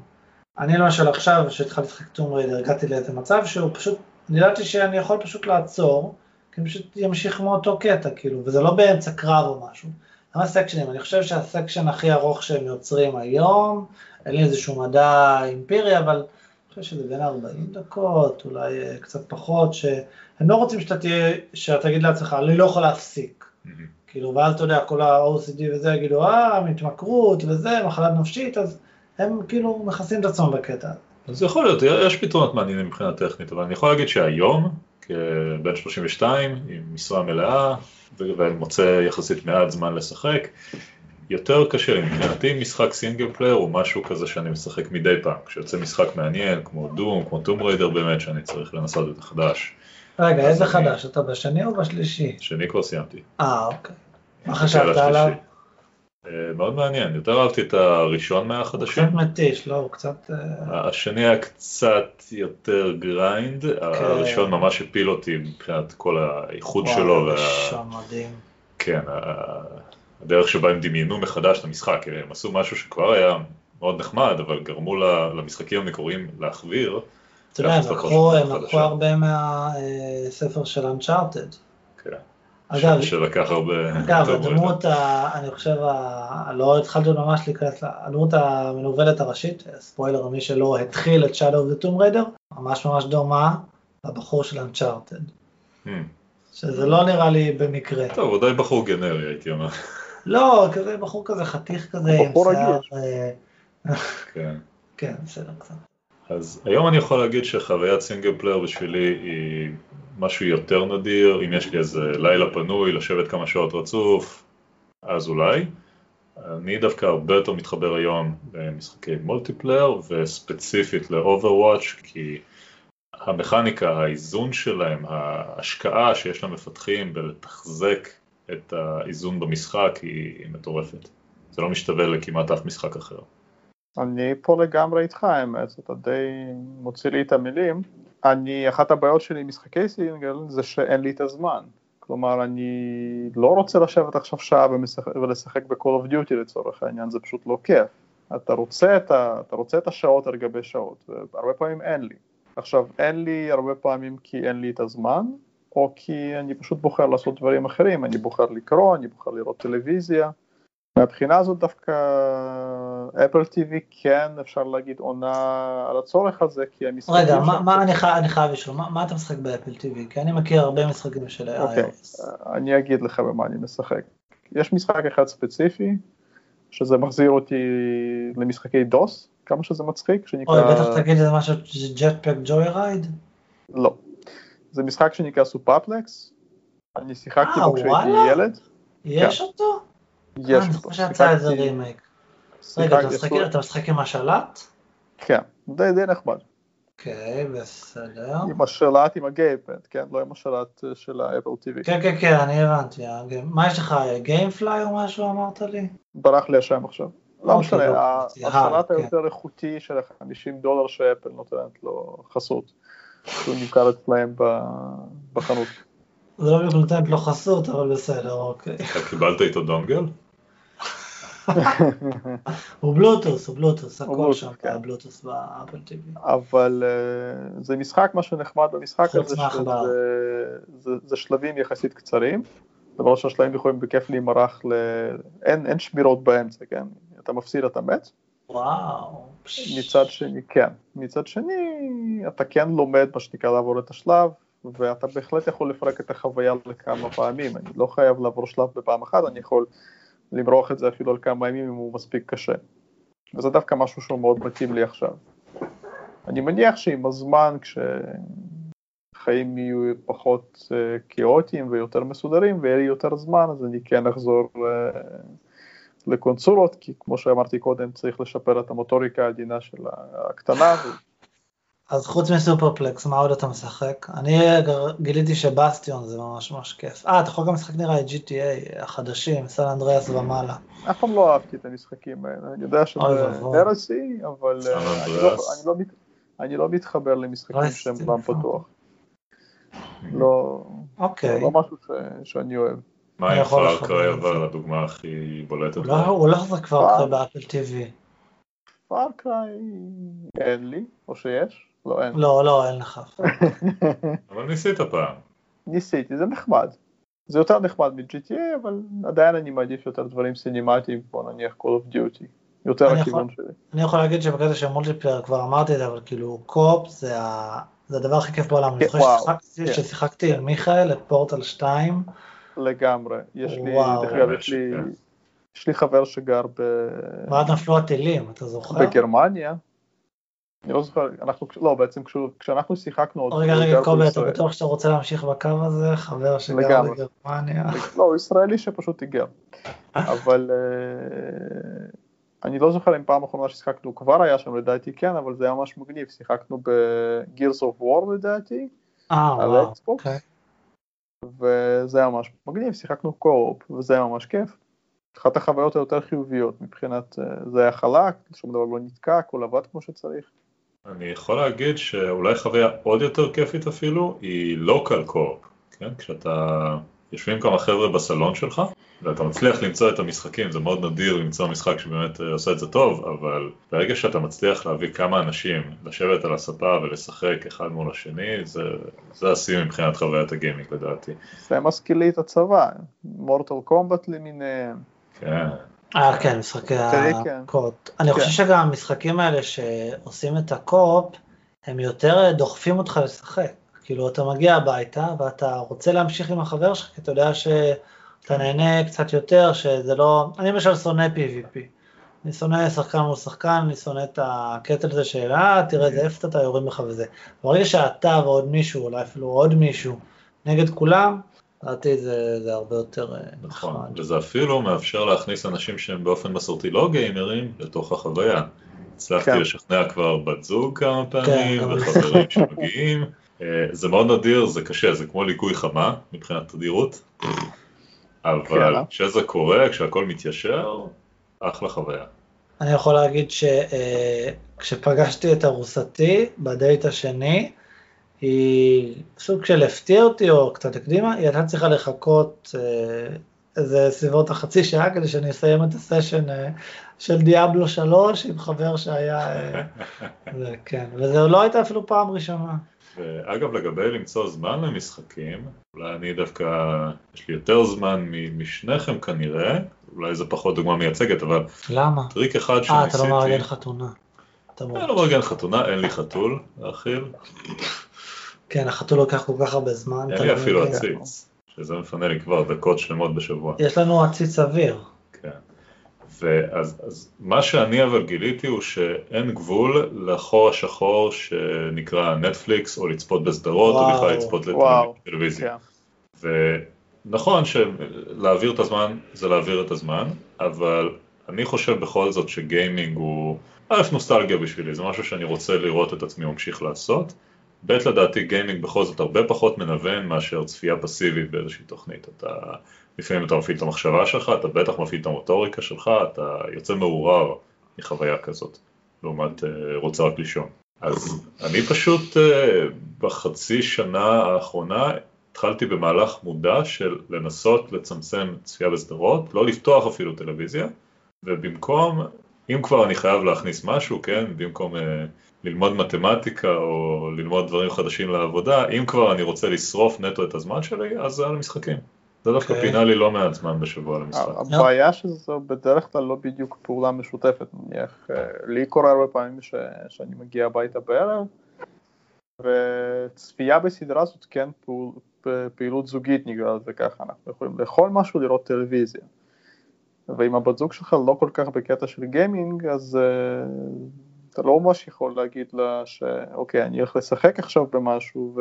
אני למשל עכשיו, כשהתחלתי לשחק טום ריידר, הגעתי לאיזה מצב שהוא פשוט, אני ידעתי שאני יכול פשוט לעצור, כי אני פשוט ימשיך מאותו קטע, כאילו, וזה לא באמצע קרב או משהו. למה סקשנים? אני חושב שהסקשן הכי ארוך שהם יוצרים היום, אין לי איזשהו מדע אימפירי, אבל אני חושב שזה בין 40 דקות, אולי קצת פחות, שהם לא רוצים שאתה תגיד לעצמך, אני לא יכול להפסיק. כאילו, ואז אתה יודע, כל ה-OCD וזה, יגידו, מתמכרות וזה, מחלת נפשית, אז הם כאילו מכסים את עצמם בקטע. אז יכול להיות, יש פתרונות מעניינים מבחינה טכנית, אבל אני יכול להגיד שהיום, כבן 32, עם משרה מלאה, ומוצא יחסית מעט זמן לשחק, יותר קשה, מבחינתי משחק סינגל פלייר הוא משהו כזה שאני משחק מדי פעם, כשיוצא משחק מעניין, כמו דום, כמו טום ריידר באמת, שאני צריך לנסות את החדש. רגע, איזה חדש? אתה בשני או בשלישי? שני כבר סיימתי. אוקיי. מה חשבת עליו? מאוד מעניין, יותר אהבתי את הראשון מהחדשים. הוא קצת מתיש, לא, הוא קצת... השני היה קצת יותר גריינד, הראשון ממש הפיל אותי מבחינת כל האיחוד שלו. וואו, ראשון מדהים. כן, הדרך שבה הם דמיינו מחדש את המשחק, הם עשו משהו שכבר היה מאוד נחמד, אבל גרמו למשחקים המקוריים להחוויר. אתה יודע, הם לקחו הרבה מהספר של Uncharted. כן. שלקח הרבה... אגב, הדמות, אני חושב, לא התחלתי ממש להיכנס, הדמות המנובלת הראשית, ספוילר, מי שלא התחיל את Shadow of the Tomb Raider, ממש ממש דומה לבחור של Uncharted. שזה לא נראה לי במקרה. טוב, עדיין בחור גנרי, הייתי אומר. לא, כזה בחור כזה, חתיך כזה, עם שיער... כן. כן, בסדר קצת. אז היום אני יכול להגיד שחוויית סינגל פלייר בשבילי היא משהו יותר נדיר, אם יש לי איזה לילה פנוי, לשבת כמה שעות רצוף, אז אולי. אני דווקא הרבה יותר מתחבר היום במשחקי מולטיפלייר, וספציפית ל-Overwatch, כי המכניקה, האיזון שלהם, ההשקעה שיש למפתחים בלתחזק את האיזון במשחק היא מטורפת. זה לא משתווה לכמעט אף משחק אחר. אני פה לגמרי איתך, האמת, אתה די מוציא לי את המילים. אחת הבעיות שלי עם משחקי סינגל זה שאין לי את הזמן. כלומר, אני לא רוצה לשבת עכשיו שעה ולשחק ב-Call of Duty לצורך העניין, זה פשוט לא כיף. אתה רוצה את השעות על גבי שעות, והרבה פעמים אין לי. עכשיו, אין לי הרבה פעמים כי אין לי את הזמן, או כי אני פשוט בוחר לעשות דברים אחרים, אני בוחר לקרוא, אני בוחר לראות טלוויזיה. מהבחינה הזאת דווקא Apple TV כן אפשר להגיד עונה על הצורך הזה, כי המשחקים... רגע, אני חייב לשאול, מה אתה משחק באפל TV? כי אני מכיר הרבה משחקים של iOS. אוקיי, אני אגיד לך במה אני משחק. יש משחק אחד ספציפי, שזה מחזיר אותי למשחקי דוס, כמה שזה מצחיק, שנקרא... אוי, בטח תגיד איזה משהו, Jetpack Joyride? לא. זה משחק שנקרא סופאפלקס, אני שיחקתי בו כשהייתי ילד. יש אותו? יש אותו. אני חושבתי איזה רימייק. רגע, אתה משחק עם השלט? כן, די נחמד. אוקיי, בסדר. עם השלט, עם הגיימפד, כן? לא עם השלט של האפל TV. כן, כן, כן, אני הבנתי. מה יש לך, גיימפליי או משהו אמרת לי? ברח לי השם עכשיו. לא משנה, השלט היותר איכותי של $50 שאפל נותנת לו חסות. הוא נמכר אצלהם בחנות. זה לא נותנת לו חסות, אבל בסדר, אוקיי. אתה קיבלת איתו דונגל? הוא בלוטוס, הכל שם, בלוטוס באפל TV. אבל זה משחק, מה שנחמד במשחק הזה, זה שלבים יחסית קצרים, דבר שהשלבים יכולים בכיף להימרח, אין שמירות באמצע, כן? אתה מפסיד, אתה מת. וואו. מצד שני, כן. מצד שני, אתה כן לומד מה שנקרא לעבור את השלב, ואתה בהחלט יכול לפרק את החוויה לכמה פעמים, אני לא חייב לעבור שלב בפעם אחת, אני יכול... למרוח את זה אפילו על כמה ימים אם הוא מספיק קשה. וזה דווקא משהו שהוא מאוד מתאים לי עכשיו. אני מניח שעם הזמן, כשחיים יהיו פחות כאוטיים ויותר מסודרים, ויהיה לי יותר זמן, אז אני כן אחזור לקונסולות, כי כמו שאמרתי קודם, צריך לשפר את המוטוריקה העדינה של הקטנה. אז חוץ מסופרפלקס, מה עוד אתה משחק? אני גיליתי שבאסטיון זה ממש ממש כיף. אתה יכול גם משחק נראה את GTA החדשים, סן אנדריאס ומעלה. אף פעם לא אהבתי את המשחקים האלה, אני יודע שזה הרסי, אבל אני לא מתחבר למשחקים שהם פעם פתוח. לא משהו שאני אוהב. מה עם פאר קריי, אבל הדוגמה הכי בולטת? הוא לא חזק פאר קריי באפל TV. פאר קריי אין לי, או שיש? לא, אין. לא, אין לך. אבל ניסית פעם. ניסיתי, זה נחמד. זה יותר נחמד מ-GTA, אבל עדיין אני מעדיף יותר דברים סינימטיים, כמו נניח Call of Duty. יותר הכיוון שלי. אני יכול להגיד שבקטע של מולטיפלייר כבר אמרתי את זה, אבל כאילו קופ זה הדבר הכי כיף בעולם. אני זוכר ששיחקתי עם מיכאל, את פורטל 2. לגמרי. יש לי חבר שגר בגרמניה. אני לא זוכר, אנחנו, לא, בעצם כשאנחנו שיחקנו... רגע, קובי, אתה בטוח שאתה רוצה להמשיך בקו הזה, חבר שגר בגרמניה. לא, ישראלי שפשוט יגר. אבל אני לא זוכר אם פעם האחרונה ששיחקנו כבר היה שם, לדעתי כן, אבל זה היה ממש מגניב. שיחקנו ב-Gears of War, לדעתי, על אקסבוקס, וזה היה ממש מגניב. שיחקנו קו-אופ, וזה היה ממש כיף. אחת החוויות היותר חיוביות מבחינת זה היה חלק, שום דבר לא נתקע, כל עבד כמו שצריך. אני יכול להגיד שאולי חוויה עוד יותר כיפית אפילו היא לוקל קורפ, כן? כשאתה יושבים כמה חבר'ה בסלון שלך, ואתה מצליח למצוא את המשחקים, זה מאוד נדיר למצוא משחק שבאמת עושה את זה טוב, אבל ברגע שאתה מצליח להביא כמה אנשים לשבת על הספה ולשחק אחד מול השני, זה עשי מבחינת חוויית הגיימינג לדעתי. זה מזכיל לי את הצבא, מורטל קומבט למיניהם. כן. כן, משחקי הקורט. אני חושב שגם המשחקים האלה שעושים את הקורט, הם יותר דוחפים אותך לשחק. כאילו, אתה מגיע הביתה, ואתה רוצה להמשיך עם החבר שלך, כי אתה יודע שאתה נהנה קצת יותר, שזה לא... אני למשל שונא PVP. אני שונא שחקן מול שחקן, אני שונא את הקטל הזה של, תראה איזה איפה אתה יורים לך וזה. ברגע שאתה ועוד מישהו, אולי אפילו עוד מישהו, נגד כולם, לדעתי זה הרבה יותר נכון, נחמד. וזה אפילו מאפשר להכניס אנשים שהם באופן מסורתי לא גיימרים לתוך החוויה. הצלחתי לשכנע כבר בת זוג כמה פעמים וחברים שמגיעים. זה מאוד נדיר, זה קשה, זה כמו ליקוי חמה מבחינת תדירות. אבל כשזה קורה, כשהכל מתיישר, אחלה חוויה. אני יכול להגיד שכשפגשתי את הרוסתי בדייט השני, היא סוג של הפתיע אותי או קצת הקדימה, היא הייתה צריכה לחכות איזה סביבות החצי שעה כדי שאני אסיים את הסשן של דיאבלו 3 עם חבר שהיה, כן, וזה לא הייתה אפילו פעם ראשונה. ואגב, לגבי למצוא זמן למשחקים, אולי אני דווקא, יש לי יותר זמן משניכם כנראה, אולי זה פחות דוגמה מייצגת, אבל... למה? טריק אחד שניסיתי... אתה לא מארגן חתונה. אני לא מארגן חתונה, אין לי חתול, האחיל. כן, החתול לוקח כל כך הרבה זמן. אין לי אפילו עציץ, שזה מפנה לי כבר דקות שלמות בשבוע. יש לנו עציץ אוויר. כן, ואז מה שאני אבל גיליתי הוא שאין גבול לחור השחור שנקרא נטפליקס, או לצפות בסדרות, או בכלל לצפות לטלוויזיה. ונכון שלהעביר את הזמן זה להעביר את הזמן, אבל אני חושב בכל זאת שגיימינג הוא... אלף נוסטלגיה בשבילי, זה משהו שאני רוצה לראות את עצמי וממשיך לעשות. בית לדעתי גיימינג בכל זאת הרבה פחות מנוון מאשר צפייה פסיבית באיזושהי תוכנית. לפעמים אתה מפעיל את המחשבה שלך, אתה בטח מפעיל את המוטוריקה שלך, אתה יוצא מעורר מחוויה כזאת, לעומת רוצה רק לישון. אז אני פשוט בחצי שנה האחרונה התחלתי במהלך מודע של לנסות לצמצם צפייה בסדרות, לא לפתוח אפילו טלוויזיה, ובמקום... אם כבר אני חייב להכניס משהו, כן, במקום ללמוד מתמטיקה או ללמוד דברים חדשים לעבודה, אם כבר אני רוצה לשרוף נטו את הזמן שלי, אז זה על המשחקים. זה דווקא פינה לי לא מעט זמן בשבוע על המשחק. הבעיה שזו בדרך כלל לא בדיוק פעולה משותפת. לי קורה הרבה פעמים שאני מגיע הביתה בערב, וצפייה בסדרה זאת כן פעילות זוגית נגרע, זה ככה, אנחנו יכולים לאכול משהו, לראות טלוויזיה. ואם הבת זוג שלך לא כל כך בקטע של גיימינג, אז אתה לא ממש יכול להגיד לה שאוקיי, אני הולך לשחק עכשיו במשהו,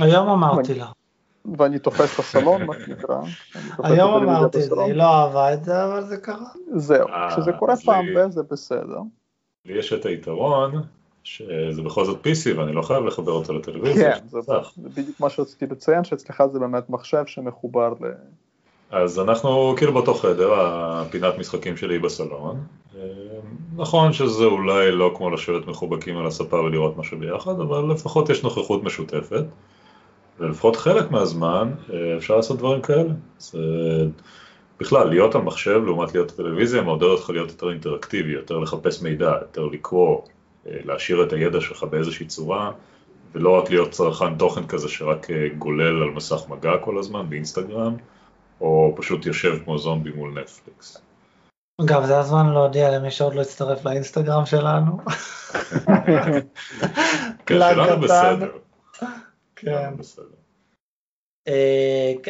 היום אמרתי לה. ואני תופס את הסלון, מה שנקרא. היום אמרתי, היא לא אהבה את זה, אבל זה קרה. זהו, כשזה קורה פעם וזה בסדר. לי יש את היתרון, שזה בכל זאת PC, ואני לא חייב לחבר אותו לטלוויזיה. כן, זה בדיוק מה שרציתי לציין, שאצלך זה באמת מחשב שמחובר ל... אז אנחנו כאילו באותו חדר, הפינת משחקים שלי בסלון. נכון שזה אולי לא כמו לשבת מחובקים על הספה ולראות משהו ביחד, אבל לפחות יש נוכחות משותפת. ולפחות חלק מהזמן אפשר לעשות דברים כאלה. זה... בכלל, להיות המחשב לעומת להיות הטלוויזיה, מעודד אותך להיות יותר אינטראקטיבי, יותר לחפש מידע, יותר לקרוא, להשאיר את הידע שלך באיזושהי צורה, ולא רק להיות צרכן תוכן כזה שרק גולל על מסך מגע כל הזמן באינסטגרם. או פשוט יושב כמו זומבי מול נטפליקס. אגב, זה הזמן להודיע למי שעוד לא הצטרף לאינסטגרם שלנו. כן, שלנו בסדר. כן.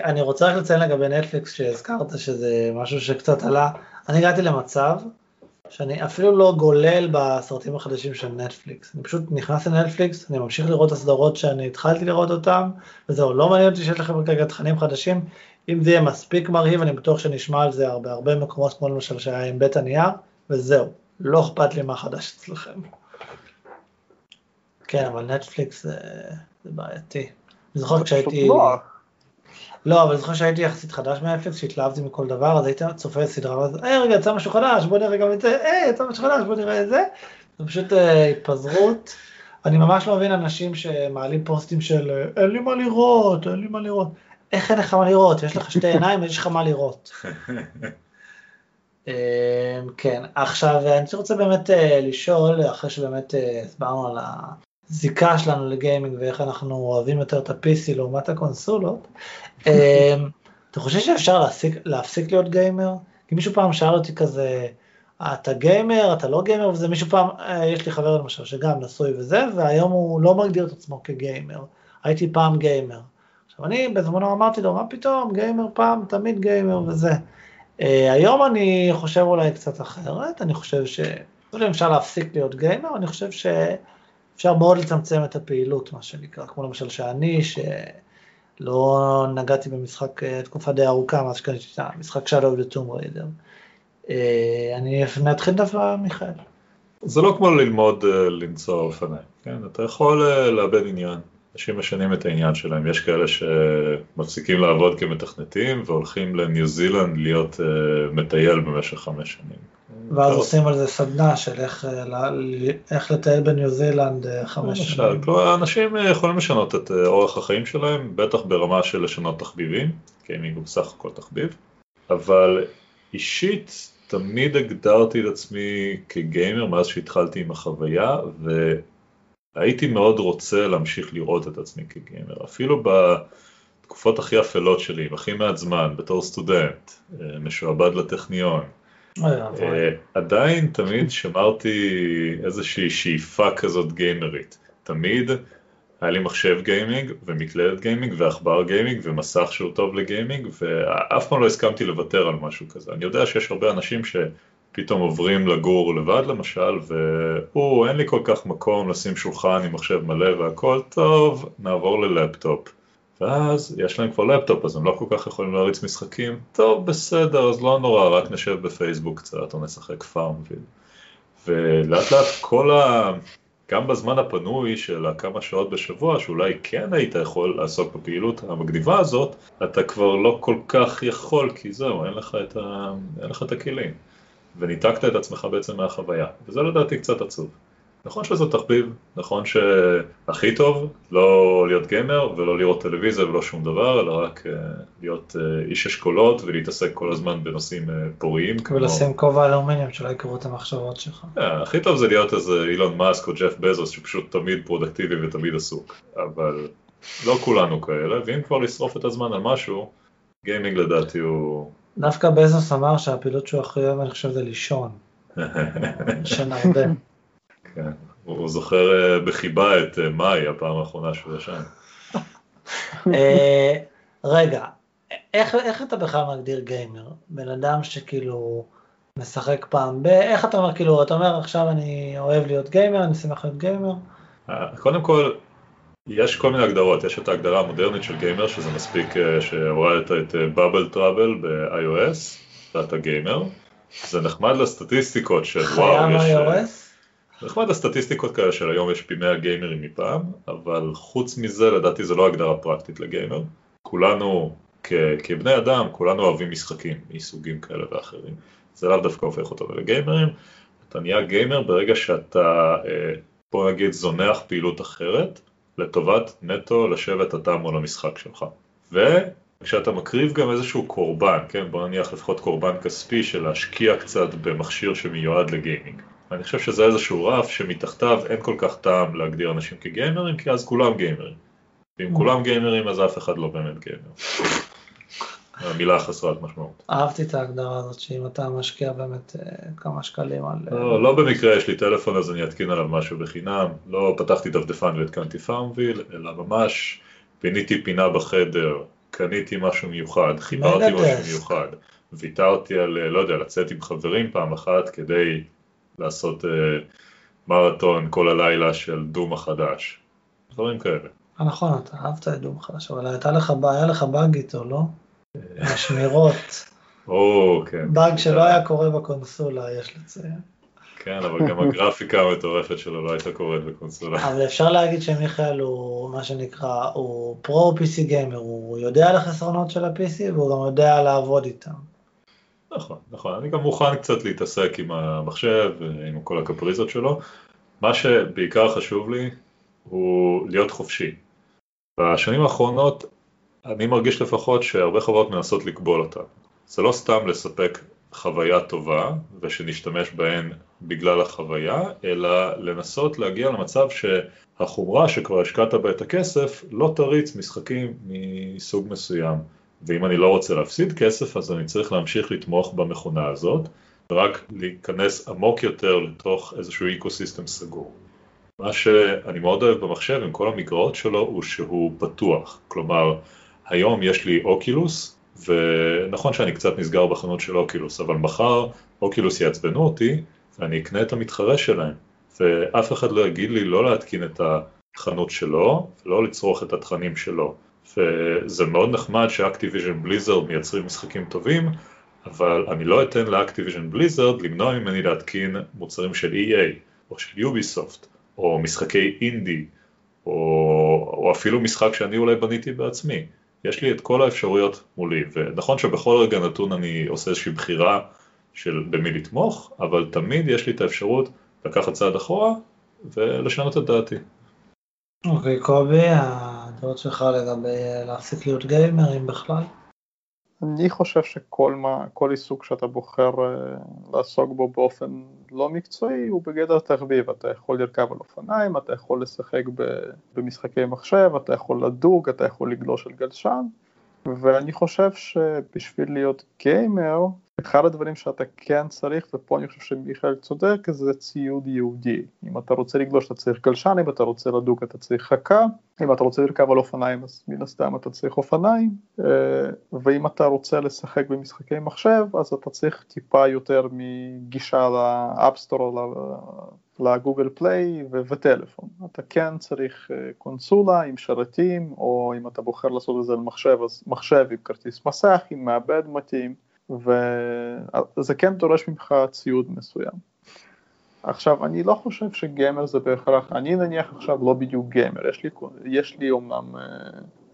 אני רוצה רק לציין לגבי נטפליקס שהזכרת, שזה משהו שקצת עלה. אני הגעתי למצב שאני אפילו לא גולל בסרטים החדשים של נטפליקס. אני פשוט נכנס לנטפליקס, אני ממשיך לראות את הסדרות שאני התחלתי לראות אותן, וזהו, לא מעניין אותי שיש לכם כרגע תכנים חדשים. אם זה יהיה מספיק מרהיב, אני בטוח שנשמע על זה הרבה מקומות, כמו למשל שהיה עם בית הנייר, וזהו, לא אכפת לי מה חדש אצלכם. כן, אבל נטפליקס זה בעייתי. זוכר כשהייתי... לא, אבל זוכר שהייתי יחסית חדש מהאפליקס, שהתלהבתי מכל דבר, אז הייתי צופה סדרה, אז רגע, יצא משהו חדש, בוא נראה גם את זה, יצא משהו חדש, בוא נראה את זה. זה פשוט התפזרות. אני ממש לא מבין אנשים שמעלים פוסטים של, אין לי מה לראות, אין לי מה לראות. איך אין לך מה לראות? יש לך שתי עיניים, יש לך מה לראות. כן, עכשיו, אני רוצה באמת לשאול, אחרי שבאמת הסברנו על הזיקה שלנו לגיימינג, ואיך אנחנו אוהבים יותר את ה-PC לעומת הקונסולות, אתה חושב שאפשר להפסיק להיות גיימר? כי מישהו פעם שאל אותי כזה, אתה גיימר, אתה לא גיימר, וזה מישהו פעם, יש לי חבר למשל שגם נשוי וזה, והיום הוא לא מגדיר את עצמו כגיימר, הייתי פעם גיימר. עכשיו אני בזמנו אמרתי לו, מה פתאום, גיימר פעם, תמיד גיימר וזה. היום אני חושב אולי קצת אחרת, אני חושב שאפשר להפסיק להיות גיימר, אני חושב שאפשר מאוד לצמצם את הפעילות, מה שנקרא, כמו למשל שאני, שלא נגעתי במשחק תקופה די ארוכה, מה שקניתי, משחק Shadow of the Tomb Raider. אני נתחיל דווקא, מיכאל. זה לא כמו ללמוד לנסוע אופניים, כן? אתה יכול לאבד עניין. אנשים משנים את העניין שלהם, יש כאלה שמפסיקים לעבוד כמתכנתים, והולכים לניו זילנד להיות מטייל במשך 5 שנים. ואז עושים על זה סדנה של איך לטייל בניו זילנד 5 שנים. אנשים יכולים לשנות את אורח החיים שלהם, בטח ברמה של לשנות תחביבים, גיימינג הוא בסך הכל תחביב, אבל אישית תמיד הגדרתי את עצמי כגיימר מאז שהתחלתי עם החוויה, ו... הייתי מאוד רוצה להמשיך לראות את עצמי כגיימר, אפילו בתקופות הכי אפלות שלי, הכי מעט זמן, בתור סטודנט, משועבד לטכניון. עדיין תמיד שמרתי איזושהי שאיפה כזאת גיימרית. תמיד היה לי מחשב גיימינג ומקלדת גיימינג ועכבר גיימינג ומסך שהוא טוב לגיימינג, ואף פעם לא הסכמתי לוותר על משהו כזה. אני יודע שיש הרבה אנשים ש... פתאום עוברים לגור לבד למשל, אין לי כל כך מקום לשים שולחן עם מחשב מלא והכל טוב, נעבור ללפטופ. ואז יש להם כבר לפטופ, אז הם לא כל כך יכולים להריץ משחקים, טוב בסדר, אז לא נורא, רק נשב בפייסבוק קצת, או נשחק פארמוויל. ולאט לאט גם בזמן הפנוי של כמה שעות בשבוע, שאולי כן היית יכול לעסוק בפעילות המגניבה הזאת, אתה כבר לא כל כך יכול, כי זהו, אין לך את הכלים. וניתקת את עצמך בעצם מהחוויה, וזה לדעתי קצת עצוב. נכון שזה תחביב, נכון שהכי טוב לא להיות גיימר ולא לראות טלוויזיה ולא שום דבר, אלא רק להיות איש אשכולות ולהתעסק כל הזמן בנושאים פוריים. ולשים כובע לאומניום שלא יקרו את המחשבות שלך. הכי טוב זה להיות איזה אילון מאסק או ג'ף בזוס שפשוט תמיד פרודקטיבי ותמיד עסוק, אבל לא כולנו כאלה, ואם כבר לשרוף את הזמן על משהו, גיימינג לדעתי הוא... דווקא בזוס אמר שהפעילות שהוא הכי אוהב, אני חושב, זה לישון. לישון הרבה. כן, הוא זוכר בחיבה את מאי, הפעם האחרונה שהוא ישן. רגע, איך אתה בכלל מגדיר גיימר? בן אדם שכאילו משחק פעם, איך אתה אומר, כאילו, אתה אומר, עכשיו אני אוהב להיות גיימר, אני שמח להיות גיימר? קודם כל, יש כל מיני הגדרות, יש את ההגדרה המודרנית של גיימר, שזה מספיק שהורדת את בבל טראבל ב-iOS, ואתה גיימר, זה נחמד לסטטיסטיקות של וואו, נחמד לסטטיסטיקות כאלה של היום יש פי 100 גיימרים מפעם, אבל חוץ מזה לדעתי זה לא הגדרה פרקטית לגיימר, כולנו כבני אדם, כולנו אוהבים משחקים מסוגים כאלה ואחרים, זה לאו דווקא הופך אותו לגיימרים, אתה נהיה גיימר ברגע שאתה, בוא נגיד, זונח פעילות אחרת, לטובת נטו לשבת אתה מול המשחק שלך. וכשאתה מקריב גם איזשהו קורבן, כן? בוא נניח לפחות קורבן כספי של להשקיע קצת במכשיר שמיועד לגיימינג. אני חושב שזה איזשהו רף שמתחתיו אין כל כך טעם להגדיר אנשים כגיימרים, כי אז כולם גיימרים. ואם כולם גיימרים אז אף אחד לא באמת גיימר. המילה חסרת משמעות. אהבתי את ההגדרה הזאת שאם אתה משקיע באמת כמה שקלים על... לא במקרה יש לי טלפון אז אני אתקין עליו משהו בחינם, לא פתחתי דפדפן והתקנתי פארמוויל, אלא ממש פיניתי פינה בחדר, קניתי משהו מיוחד, חיברתי משהו מיוחד, ויתרתי על, לא יודע, לצאת עם חברים פעם אחת כדי לעשות מרתון כל הלילה של דום החדש. דברים כאלה. נכון, אתה אהבת את דום החדש, אבל היה לך באגית או לא? השמירות. כן. באג שלא היה קורה בקונסולה, יש לציין. כן, אבל גם הגרפיקה המטורפת שלו לא הייתה קורית בקונסולה. אבל אפשר להגיד שמיכאל הוא מה שנקרא, הוא פרו-PC גיימר, הוא יודע על החסרונות של ה-PC, והוא גם יודע לעבוד איתם. נכון, נכון. אני גם מוכן קצת להתעסק עם המחשב, עם כל הקפריזות שלו. מה שבעיקר חשוב לי, הוא להיות חופשי. בשנים האחרונות, אני מרגיש לפחות שהרבה חברות מנסות לקבול אותם. זה לא סתם לספק חוויה טובה, ושנשתמש בהן בגלל החוויה, אלא לנסות להגיע למצב שהחומרה שכבר השקעת בה את הכסף, לא תריץ משחקים מסוג מסוים. ואם אני לא רוצה להפסיד כסף, אז אני צריך להמשיך לתמוך במכונה הזאת, ורק להיכנס עמוק יותר לתוך איזשהו אקוסיסטם סגור. מה שאני מאוד אוהב במחשב עם כל המגרעות שלו, הוא שהוא פתוח. כלומר, היום יש לי אוקילוס, ונכון שאני קצת נסגר בחנות של אוקילוס, אבל מחר אוקילוס יעצבנו אותי, ואני אקנה את המתחרה שלהם. ואף אחד לא יגיד לי לא להתקין את החנות שלו, ולא לצרוך את התכנים שלו. וזה מאוד נחמד שאקטיביז'ן בליזרד מייצרים משחקים טובים, אבל אני לא אתן לאקטיביז'ן בליזרד למנוע ממני להתקין מוצרים של EA, או של יוביסופט, או משחקי אינדי, או אפילו משחק שאני אולי בניתי בעצמי. יש לי את כל האפשרויות מולי, ונכון שבכל רגע נתון אני עושה איזושהי בחירה של במי לתמוך, אבל תמיד יש לי את האפשרות לקחת צעד אחורה ולשנות את דעתי. אוקיי, קובי, הדעות שלך לגבי להפסיק להיות גיימרים בכלל? אני חושב שכל עיסוק שאתה בוחר לעסוק בו באופן לא מקצועי הוא בגדר תחביב. אתה יכול לרכב על אופניים, אתה יכול לשחק במשחקי מחשב, אתה יכול לדוג, אתה יכול לגלוש על גלשן, ואני חושב שבשביל להיות גיימר, אחד הדברים שאתה כן צריך, ופה אני חושב שמיכאל צודק, זה ציוד יהודי. אם אתה רוצה לגלוש, אתה צריך גלשן, אם אתה רוצה לדוק, אתה צריך חכה, אם אתה רוצה לרכב על אופניים, אז מן הסתם אתה צריך אופניים, ואם אתה רוצה לשחק במשחקי מחשב, אז אתה צריך טיפה יותר מגישה לאפסטור, לגוגל פליי וטלפון. אתה כן צריך קונסולה עם שרתים, או אם אתה בוחר לעשות את זה על מחשב, אז מחשב עם כרטיס מסך, עם מעבד מתאים, וזה כן דורש ממך ציוד מסוים. עכשיו, אני לא חושב שגיימר זה בהכרח, אני נניח עכשיו לא בדיוק גיימר, יש לי אומנם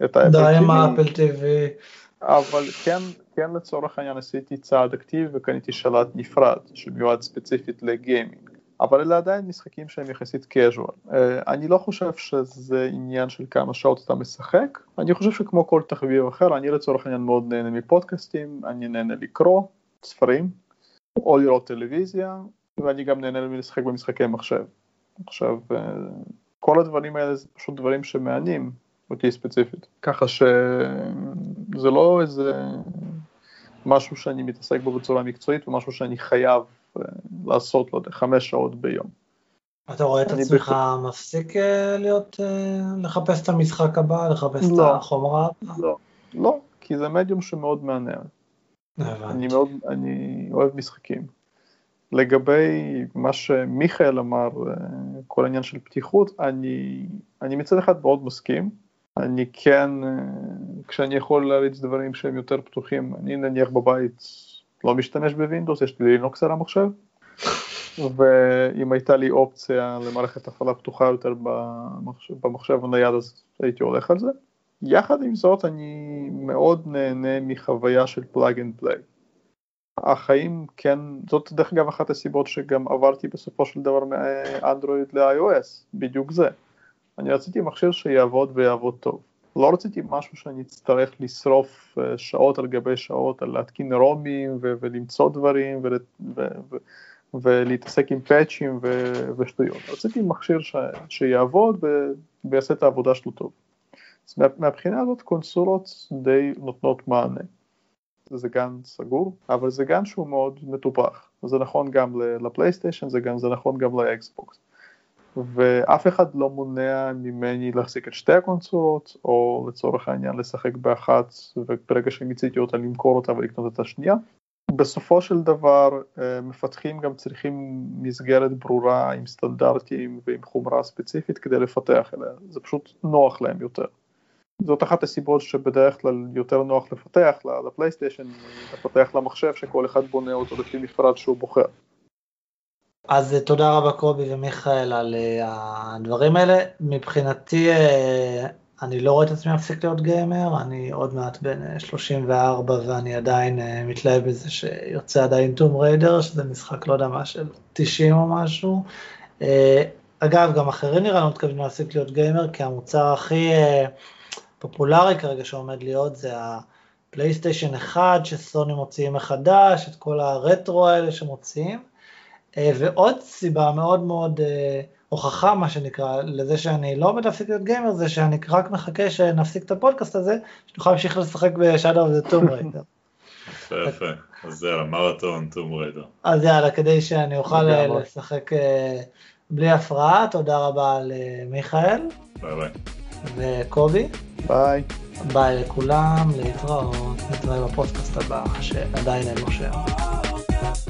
את האפל TV, אבל כן לצורך העניין עשיתי צעד אקטיבי וקניתי שלט נפרד, שמיועד ספציפית לגיימינג, אבל אלה עדיין משחקים שהם יחסית קז'ואל. אני לא חושב שזה עניין של כמה שעות אתה משחק, אני חושב שכמו כל תחביב אחר, אני לצורך העניין מאוד נהנה מפודקאסטים, אני נהנה לקרוא ספרים, או לראות טלוויזיה, ואני גם נהנה לשחק במשחקי מחשב. עכשיו, כל הדברים האלה זה פשוט דברים שמענים אותי ספציפית. ככה שזה לא איזה משהו שאני מתעסק בו בצורה מקצועית, ומשהו שאני חייב לעשות לו 5 שעות ביום. אתה רואה את עצמך מפסיק להיות, לחפש את המשחק הבא, לחפש את החומרה? לא, כי זה מדיום שמאוד מעניין. אני אוהב משחקים. לגבי מה שמיכאל אמר, כל העניין של פתיחות, אני מצד אחד מאוד מסכים. אני כן, כשאני יכול להריץ דברים שהם יותר פתוחים, אני נניח בבית לא משתמש בווינדוס, יש לי לינוקס על המחשב, ואם הייתה לי אופציה למערכת הפעלה פתוחה יותר במחשב הנייד, אז הייתי הולך על זה. יחד עם זאת, אני מאוד נהנה מחוויה של פלאג אנד פליי. החיים כן, זאת דרך אגב אחת הסיבות שגם עברתי בסופו של דבר מאנדרואיד ל-iOS, בדיוק זה. אני רציתי מכשיר שיעבוד ויעבוד טוב. לא רציתי משהו שאני אצטרך לשרוף שעות על גבי שעות, על להתקין רומים ולמצוא דברים ולהתעסק עם פאצ'ים ושטויות. רציתי מכשיר שיעבוד ויעשה את העבודה שלו טוב. אז מהבחינה הזאת קונסולות די נותנות מענה. זה גן סגור, אבל זה גן שהוא מאוד מטופח. זה נכון גם לפלייסטיישן, זה נכון גם לאקסבוקס. ואף אחד לא מונע ממני להחזיק את שתי הקונסולות, או לצורך העניין לשחק באחת, וברגע שמיציתי אותה למכור אותה ולקנות את השנייה. בסופו של דבר מפתחים גם צריכים מסגרת ברורה עם סטנדרטים ועם חומרה ספציפית כדי לפתח אליה. זה פשוט נוח להם יותר. זאת אחת הסיבות שבדרך כלל יותר נוח לפתח לפלייסטיישן, לפתח למחשב שכל אחד בונה אותו לפי מפרט שהוא בוחר. אז תודה רבה קובי ומיכאל על הדברים האלה. מבחינתי אני לא רואה את עצמי להפסיק להיות גיימר, אני עוד מעט בין 34 ואני עדיין מתלהב בזה שיוצא עדיין טום ריידר, שזה משחק לא יודע מה של 90 או משהו. אגב, גם אחרים נראה לנו מתכוונים להפסיק להיות גיימר, כי המוצר הכי פופולרי כרגע שעומד להיות זה הפלייסטיישן 1 שסוני מוציאים מחדש, את כל הרטרו האלה שמוציאים, ועוד סיבה מאוד מאוד הוכחה מה שנקרא, לזה שאני לא מפסיק להיות גיימר, זה שאני רק מחכה שנפסיק את הפודקאסט הזה, שנוכל להמשיך לשחק ב-Shadow of the Tomb Raider. יפה, אז יאללה, מרתון Tomb Raider. אז יאללה, כדי שאני אוכל לשחק בלי הפרעה, תודה רבה למיכאל. ביי ביי. וקובי. ביי. ביי לכולם, להתראות, נתראה בפודקאסט הבא, שעדיין אין לו שם.